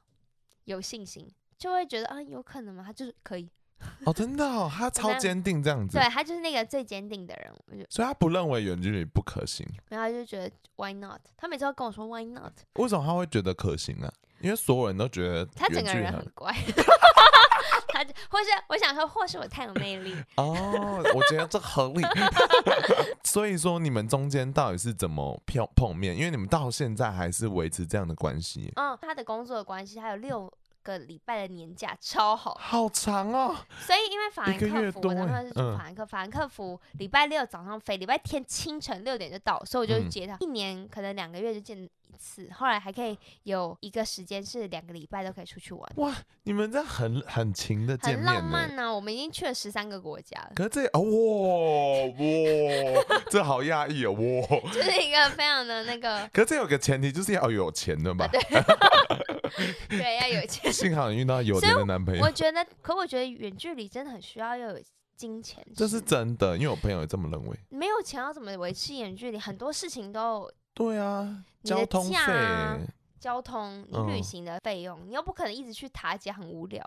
有信心，就会觉得啊，有可能吗？他就是可以哦，真的哦，他超坚定这样子。对，他就是那个最坚定的人，所以他不认为远距离不可行，然后他就觉得 why not。 他每次都跟我说 why not。 为什么他会觉得可行啊？因为所有人都觉得他整个人很乖他或是我想说或是我太有魅力哦，我觉得这合理所以说你们中间到底是怎么碰面？因为你们到现在还是维持这样的关系。嗯，他的工作的关系，他有六个礼拜的年假，超好，好长哦。所以因为法兰克福，我当时是去法兰克、嗯、法兰克福礼拜六早上飞，礼拜天清晨六点就到，所以我就接他、嗯、一年可能两个月就见一次，后来还可以有一个时间是两个礼拜都可以出去玩。哇，你们这样很很勤的见面，很浪漫啊。我们已经去了十三个国家了，可是这哦哇哇这好压抑哦，哇就是一个非常的那个可是这有个前提就是要有钱的吧、啊、对对，要有钱幸好你遇到有钱的男朋友。我觉得可我觉得远距离真的很需要要有金钱，这是真的，因为我朋友也这么认为，没有钱要怎么维持远距离？很多事情都对啊，交通费、啊、交通你旅行的费用、嗯、你又不可能一直去塔吉，很无聊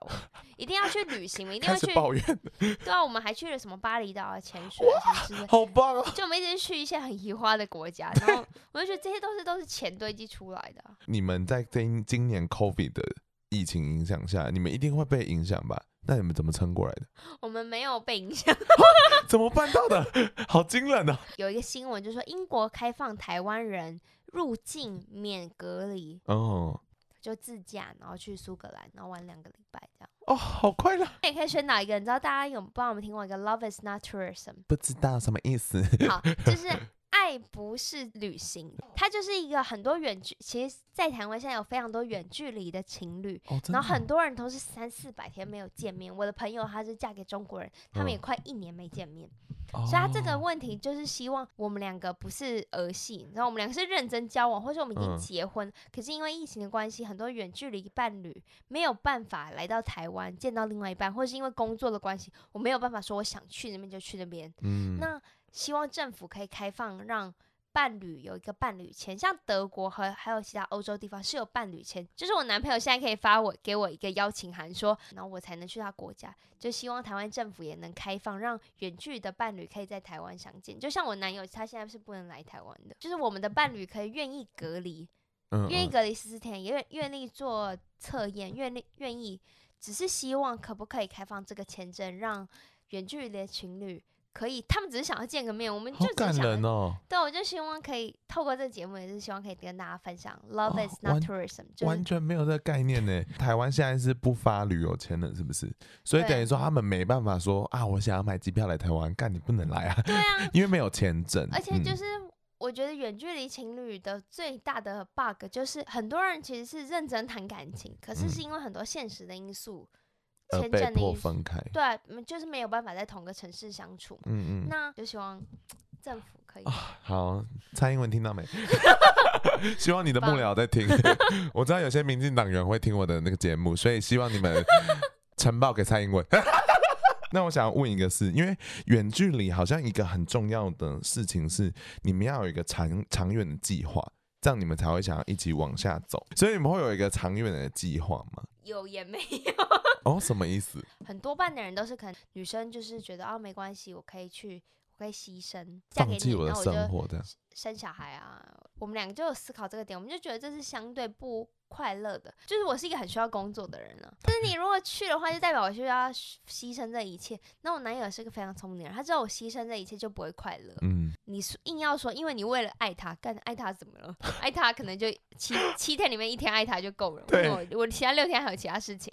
一定要去旅行嘛，一定要去，开始抱怨对啊，我们还去了什么巴厘岛啊，潜水啊什么之类，好棒啊，就我们一直去一些很移花的国家然后我就觉得这些都是都是钱堆积出来的、啊、你们在今今年 COVID 的疫情影响下，你们一定会被影响吧？那你们怎么撑过来的？我们没有被影响怎么办到的？好惊人啊！有一个新闻就说英国开放台湾人入境免隔离哦， oh. 就自驾然后去苏格兰，然后玩两个礼拜这样。哦、oh, 好快乐！也可以宣导一个，你知道大家有不知道我们听过一个 Love is not tourism， 不知道什么意思好，就是爱不是旅行，它就是一个很多远距，其实在台湾现在有非常多远距离的情侣、哦、然后很多人都是三四百天没有见面。我的朋友她是嫁给中国人，他们也快一年没见面、嗯、所以她这个问题就是希望我们两个不是儿戏，然后我们两个是认真交往，或是我们已经结婚、嗯、可是因为疫情的关系，很多远距离伴侣没有办法来到台湾见到另外一半，或是因为工作的关系，我没有办法说我想去那边就去那边、嗯、那希望政府可以开放让伴侣有一个伴侣签，像德国和还有其他欧洲地方是有伴侣签，就是我男朋友现在可以发我给我一个邀请函说，然后我才能去他国家。就希望台湾政府也能开放让远距的伴侣可以在台湾相见，就像我男友他现在是不能来台湾的，就是我们的伴侣可以愿意隔离，愿意隔离十四天，也愿意做测验，愿意愿意只是希望可不可以开放这个签证，让远距离的情侣可以，他们只是想要见个面，我们就只想好感人哦。对，我就希望可以透过这个节目，也是希望可以跟大家分享 Love is not tourism、哦就是、完全没有这个概念呢。台湾现在是不发旅游签的，是不是？所以等于说他们没办法说啊，我想要买机票来台湾，干你不能来啊。对啊，因为没有签证。而且就是、嗯、我觉得远距离情侣的最大的 bug 就是很多人其实是认真谈感情，可是是因为很多现实的因素、嗯呃、被迫分开，对，就是没有办法在同个城市相处。嗯嗯，那就希望政府可以、哦、好，蔡英文听到没希望你的幕僚在听我知道有些民进党员会听我的那个节目，所以希望你们呈报给蔡英文那我想问一个是，因为远距离好像一个很重要的事情是你们要有一个 长, 长远的计划，这样你们才会想要一起往下走，所以你们会有一个长远的计划吗？有也没有哦，什么意思？很多半的人都是可能女生就是觉得啊，没关系，我可以去，我可以牺牲，嫁给你，我的生活的，生小孩啊。我们两个就有思考这个点，我们就觉得这是相对不快乐的，就是我是一个很需要工作的人了、啊。但是你如果去的话，就代表我需要牺牲这一切。那我男友也是个非常聪明的人，他知道我牺牲这一切就不会快乐。嗯，你硬要说，因为你为了爱他，干爱他怎么了？爱他可能就七七天里面一天爱他就够了。对，我我其他六天还有其他事情，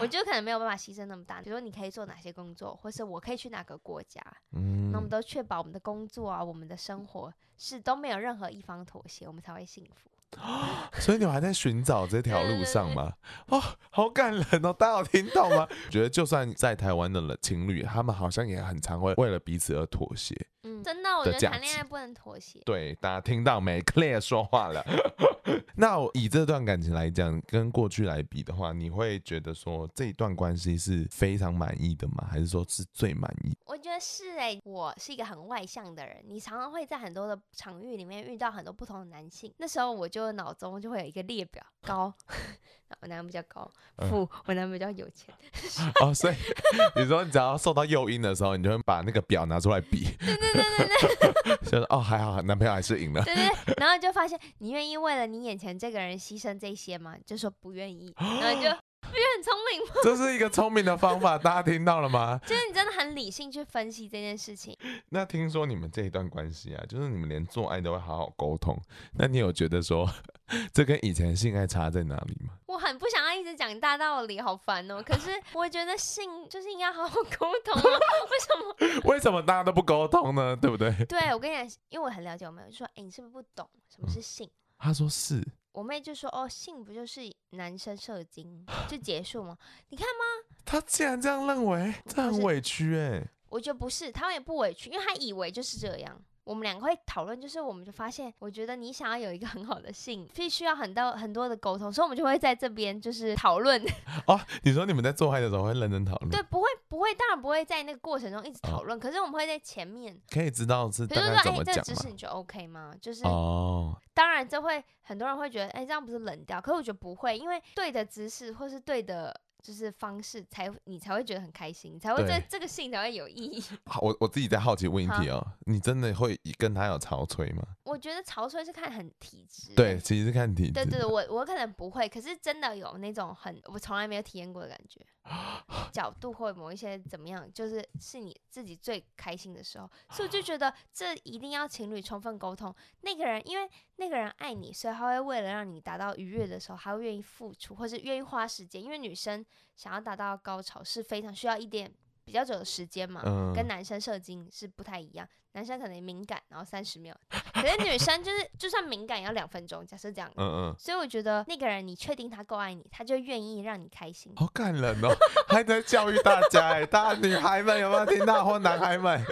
我就可能没有办法牺牲那么大。比如说，你可以做哪些工作，或是我可以去哪个国家？嗯，那我们都确保我们的工作啊，我们的生活是都没有任何一方妥协，我们才会幸福。所以你们还在寻找这条路上吗？哦，好感人哦！大家有听到吗？我觉得就算在台湾的情侣，他们好像也很常会为了彼此而妥协。嗯，真的，我觉得谈恋爱不能妥协。对，大家听到没 ？Claire 说话了。那以这段感情来讲，跟过去来比的话，你会觉得说这一段关系是非常满意的吗？还是说是最满意？我觉得是哎、欸，我是一个很外向的人，你常常会在很多的场域里面遇到很多不同的男性。那时候我就脑中就会有一个列表：高，我男人比较高；富，我男人比较有钱。哦，所以你说你只要受到诱因的时候，你就会把那个表拿出来比。对对对对对。就说哦，还好，男朋友还是赢了。对对。然后就发现你愿意为了你眼前这个人牺牲这些吗？就说不愿意，然后就不是很聪明吗？这是一个聪明的方法，大家听到了吗？就是你真的很理性去分析这件事情。那听说你们这一段关系啊，就是你们连做爱都会好好沟通，那你有觉得说这跟以前性爱差在哪里吗？我很不想要一直讲大道理，好烦哦。可是我觉得性就是应该好好沟通啊，为什么？为什么大家都不沟通呢？对不对？对，我跟你讲，因为我很了解我妹，我就说，哎，你是不是不懂什么是性？嗯，他说是。我妹就说哦，性不就是男生射精就结束吗？你看吗？他竟然这样认为，这很委屈哎、欸。我觉得不是，他也不委屈，因为他以为就是这样。我们两个会讨论，就是我们就发现，我觉得你想要有一个很好的性，必须要很多很多的沟通，所以我们就会在这边就是讨论。哦，你说你们在做爱的时候会认真讨论？对，不会不会，当然不会在那个过程中一直讨论，哦，可是我们会在前面可以知道是大概怎么讲嘛。比如说，哎，这个知识你觉得 OK 吗？就是哦，当然这会很多人会觉得，哎，这样不是冷掉？可是我觉得不会，因为对的知识或是对的。就是方式才你才会觉得很开心，才会这这个性才会有意义。好，我我自己在好奇问一题哦，你真的会跟他有潮吹吗？我觉得潮吹是看很体质，对，其实是看体质。对对对，我我可能不会，可是真的有那种很我从来没有体验过的感觉，角度或某一些怎么样，就是是你自己最开心的时候，所以我就觉得这一定要情侣充分沟通。那个人因为那个人爱你，所以他会为了让你达到愉悦的时候，他会愿意付出，或是愿意花时间，因为女生想要达到高潮是非常需要一点比较久的时间嘛，嗯，跟男生射精是不太一样，男生可能敏感然后三十秒，可是女生就是就算敏感也要两分钟，假设这样，嗯嗯，所以我觉得那个人你确定他够爱你，他就愿意让你开心。好感人哦，还在教育大家哎，大家女孩们有没有听到或男孩们？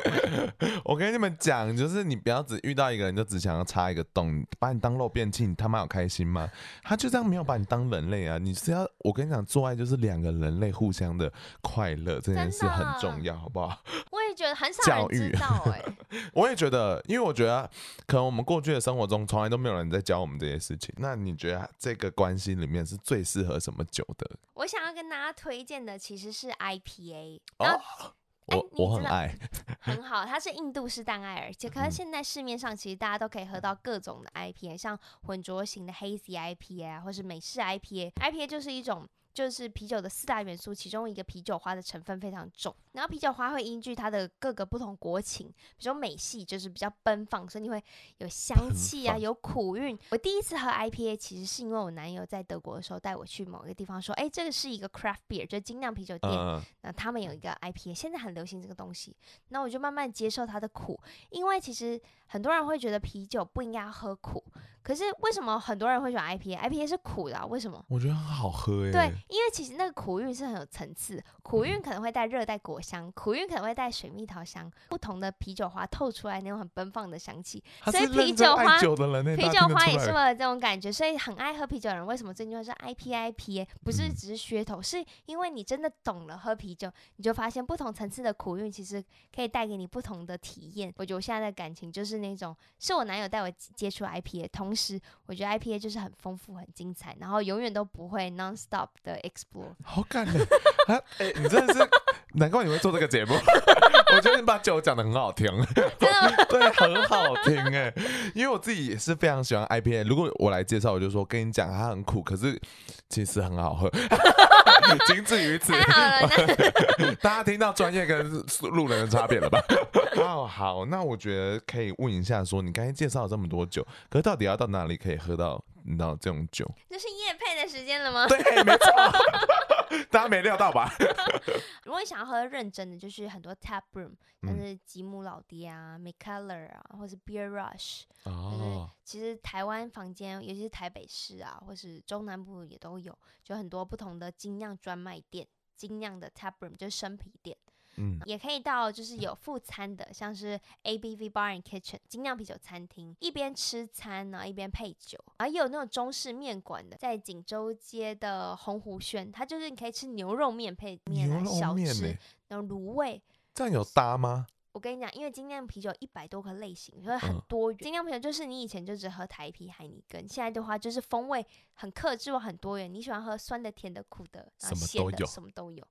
我跟你们讲，就是你不要只遇到一个人就只想要插一个洞，把你当肉便器，你他妈有开心吗？他就这样没有把你当人类啊！你是要我跟你讲，做爱就是两个人类互相的快乐，这件事很重要，好不好？我也觉得很少人知道哎、欸，我也觉得，因为我觉得可能我们过去的生活中从来都没有人在教我们这些事情。那你觉得这个关系里面是最适合什么酒的？我想要跟大家推荐的其实是 I P A。哦。欸、我, 我很爱，很好，它是印度式淡艾尔，可是现在市面上其实大家都可以喝到各种的 I P A， 像混浊型的 Hazy I P A 啊，或是美式 I P A。I P A 就是一种，就是啤酒的四大元素，其中一个啤酒花的成分非常重。然后啤酒花会依据它的各个不同国情，比如说美系就是比较奔放，所以你会有香气啊，有苦韵。我第一次喝 I P A 其实是因为我男友在德国的时候带我去某一个地方说，哎，这个是一个 craft beer， 就是精酿啤酒店，嗯，那他们有一个 I P A， 现在很流行这个东西。那我就慢慢接受它的苦，因为其实很多人会觉得啤酒不应该喝苦，可是为什么很多人会喜欢 I P A？I P A 是苦的，啊，为什么？我觉得很好喝哎、欸。对。因为其实那个苦韵是很有层次，苦韵可能会带热带果香，苦韵可能会带水蜜桃香，不同的啤酒花透出来那种很奔放的香气，所以啤酒花酒的人啤酒花也是为了这种感觉，所以很爱喝啤酒的人为什么最近会说 I P A 不是只是噱头，嗯，是因为你真的懂了喝啤酒，你就发现不同层次的苦韵其实可以带给你不同的体验。我觉得我现在的感情就是那种是我男友带我接触 I P A， 同时我觉得 I P A 就是很丰富很精彩，然后永远都不会 non-stop 的explore。 好感人啊！哎、欸，你真的是难怪你会做这个节目。我觉得你把酒讲得很好听。对，很好听哎。因为我自己也是非常喜欢 I P A， 如果我来介绍我就说跟你讲它很苦，可是其实很好喝。仅止于此。大家听到专业跟路人的差别了吧？哦，好，那我觉得可以问一下说，你刚才介绍了这么多酒，可是到底要到哪里可以喝到你知道这种酒？这是业配的时间了吗？对，没错。大家没料到吧？如果你想要喝认真的，就是很多 tap room， 像是吉姆老爹啊、McCaller 啊，或是 Beer Rush，哦，就是其实台湾房间，尤其是台北市啊，或是中南部也都有，就很多不同的精酿专卖店、精酿的 tap room， 就是生啤店。嗯，也可以到就是有副餐的，像是 A B V Bar and Kitchen 精酿啤酒餐厅，一边吃餐然后一边配酒，然后也有那种中式面馆的，在锦州街的洪湖轩，它就是你可以吃牛肉面配面啊，小吃那种卤味，这样有搭吗？我跟你讲，因为精酿啤酒一百多个类型，所以很多元。嗯，精酿啤酒就是你以前就只喝台啤、海尼根，现在的话就是风味很客制化、很多元。你喜欢喝酸的、甜的、苦的，然后咸的，什么都有。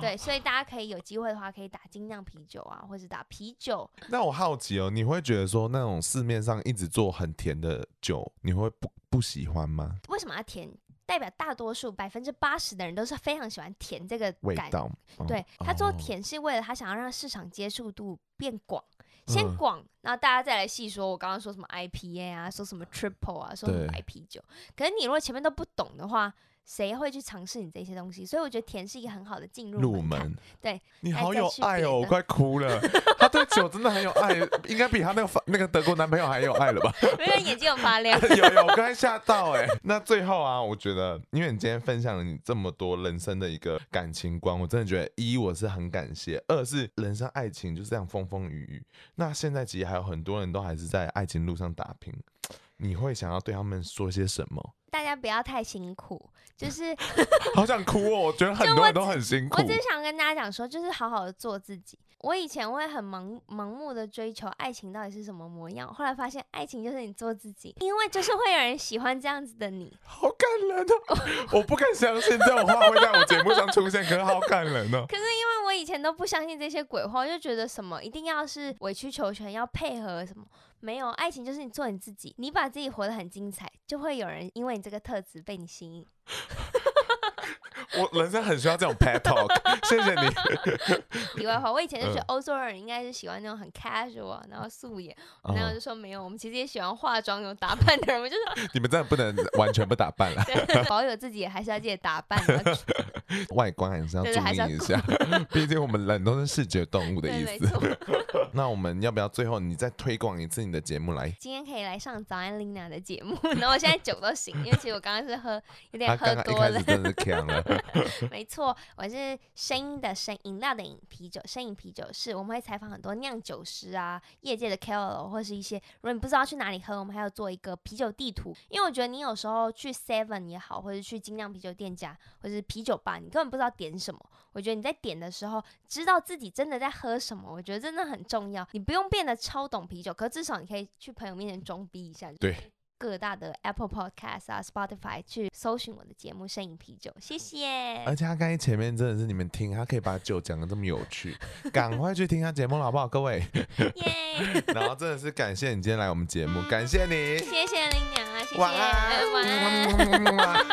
对，所以大家可以有机会的话，可以打精酿啤酒啊，或者打啤酒。那我好奇哦，你会觉得说那种市面上一直做很甜的酒，你会不不喜欢吗？为什么要甜？代表大多数百分之八十的人都是非常喜欢甜这个味道，哦，对，他做甜是为了他想要让市场接触度变广，嗯，先广，然后大家再来细说。我刚刚说什么 I P A 啊，说什么 Triple 啊，说什么白啤酒，可是你如果前面都不懂的话，谁会去尝试你这些东西？所以我觉得甜是一个很好的进入入门。对，你好有爱哦，我快哭了。他对酒真的很有爱，应该比他那个那个德国男朋友还有爱了吧？没有，眼睛有发亮。有有，我刚才吓到哎。那最后啊，我觉得，因为你今天分享了你这么多人生的一个感情观，我真的觉得一我是很感谢，二是人生爱情就是这样风风雨雨。那现在其实还有很多人都还是在爱情路上打拼，你会想要对他们说些什么？大家不要太辛苦，就是好想哭哦！我觉得很多人都很辛苦。我只想跟大家讲说，就是好好的做自己。我以前会很 盲, 盲目的追求爱情到底是什么模样，后来发现爱情就是你做自己，因为就是会有人喜欢这样子的你。好感人哦！我不敢相信这种话会在我节目上出现，可是好感人哦。可是因为我以前都不相信这些鬼话，我就觉得什么一定要是委曲求全，要配合什么。没有，爱情就是你做你自己，你把自己活得很精彩，就会有人因为你这个特质被你吸引。我人生很需要这种 pep talk， 谢谢你。以外话，我以前就觉得欧洲人应该是喜欢那种很 casual， 然后素颜。然后我就说没有，我们其实也喜欢化妆有打扮的人。我就说你们真的不能完全不打扮了，保有自己还是要记得打扮。外观还是要注意一下，毕竟我们人都是视觉动物的意思。那我们要不要最后你再推广一次你的节目来？今天可以来上早安琳娜的节目，然后我现在酒都醒，因为其实我刚刚是喝有点喝多了。啊，刚刚一开始真的是呛了。没错，我是声音的声，饮料的饮，啤酒声饮啤酒室，我们会采访很多酿酒师啊，业界的 K O L 或是一些，如果你不知道去哪里喝，我们还要做一个啤酒地图，因为我觉得你有时候去 Seven 也好，或者去精酿啤酒店家，或者是啤酒吧，你根本不知道点什么。我觉得你在点的时候，知道自己真的在喝什么，我觉得真的很重要。你不用变得超懂啤酒，可是至少你可以去朋友面前装逼一下。对。各大的 Apple Podcast 啊 Spotify 去搜寻我的节目声饮啤酒，谢谢。而且他刚才前面真的是你们听，他可以把酒讲得这么有趣，赶快去听他节目好不好各位耶然后真的是感谢你今天来我们节目，感谢你，谢谢林娘啊，谢谢，晚安晚安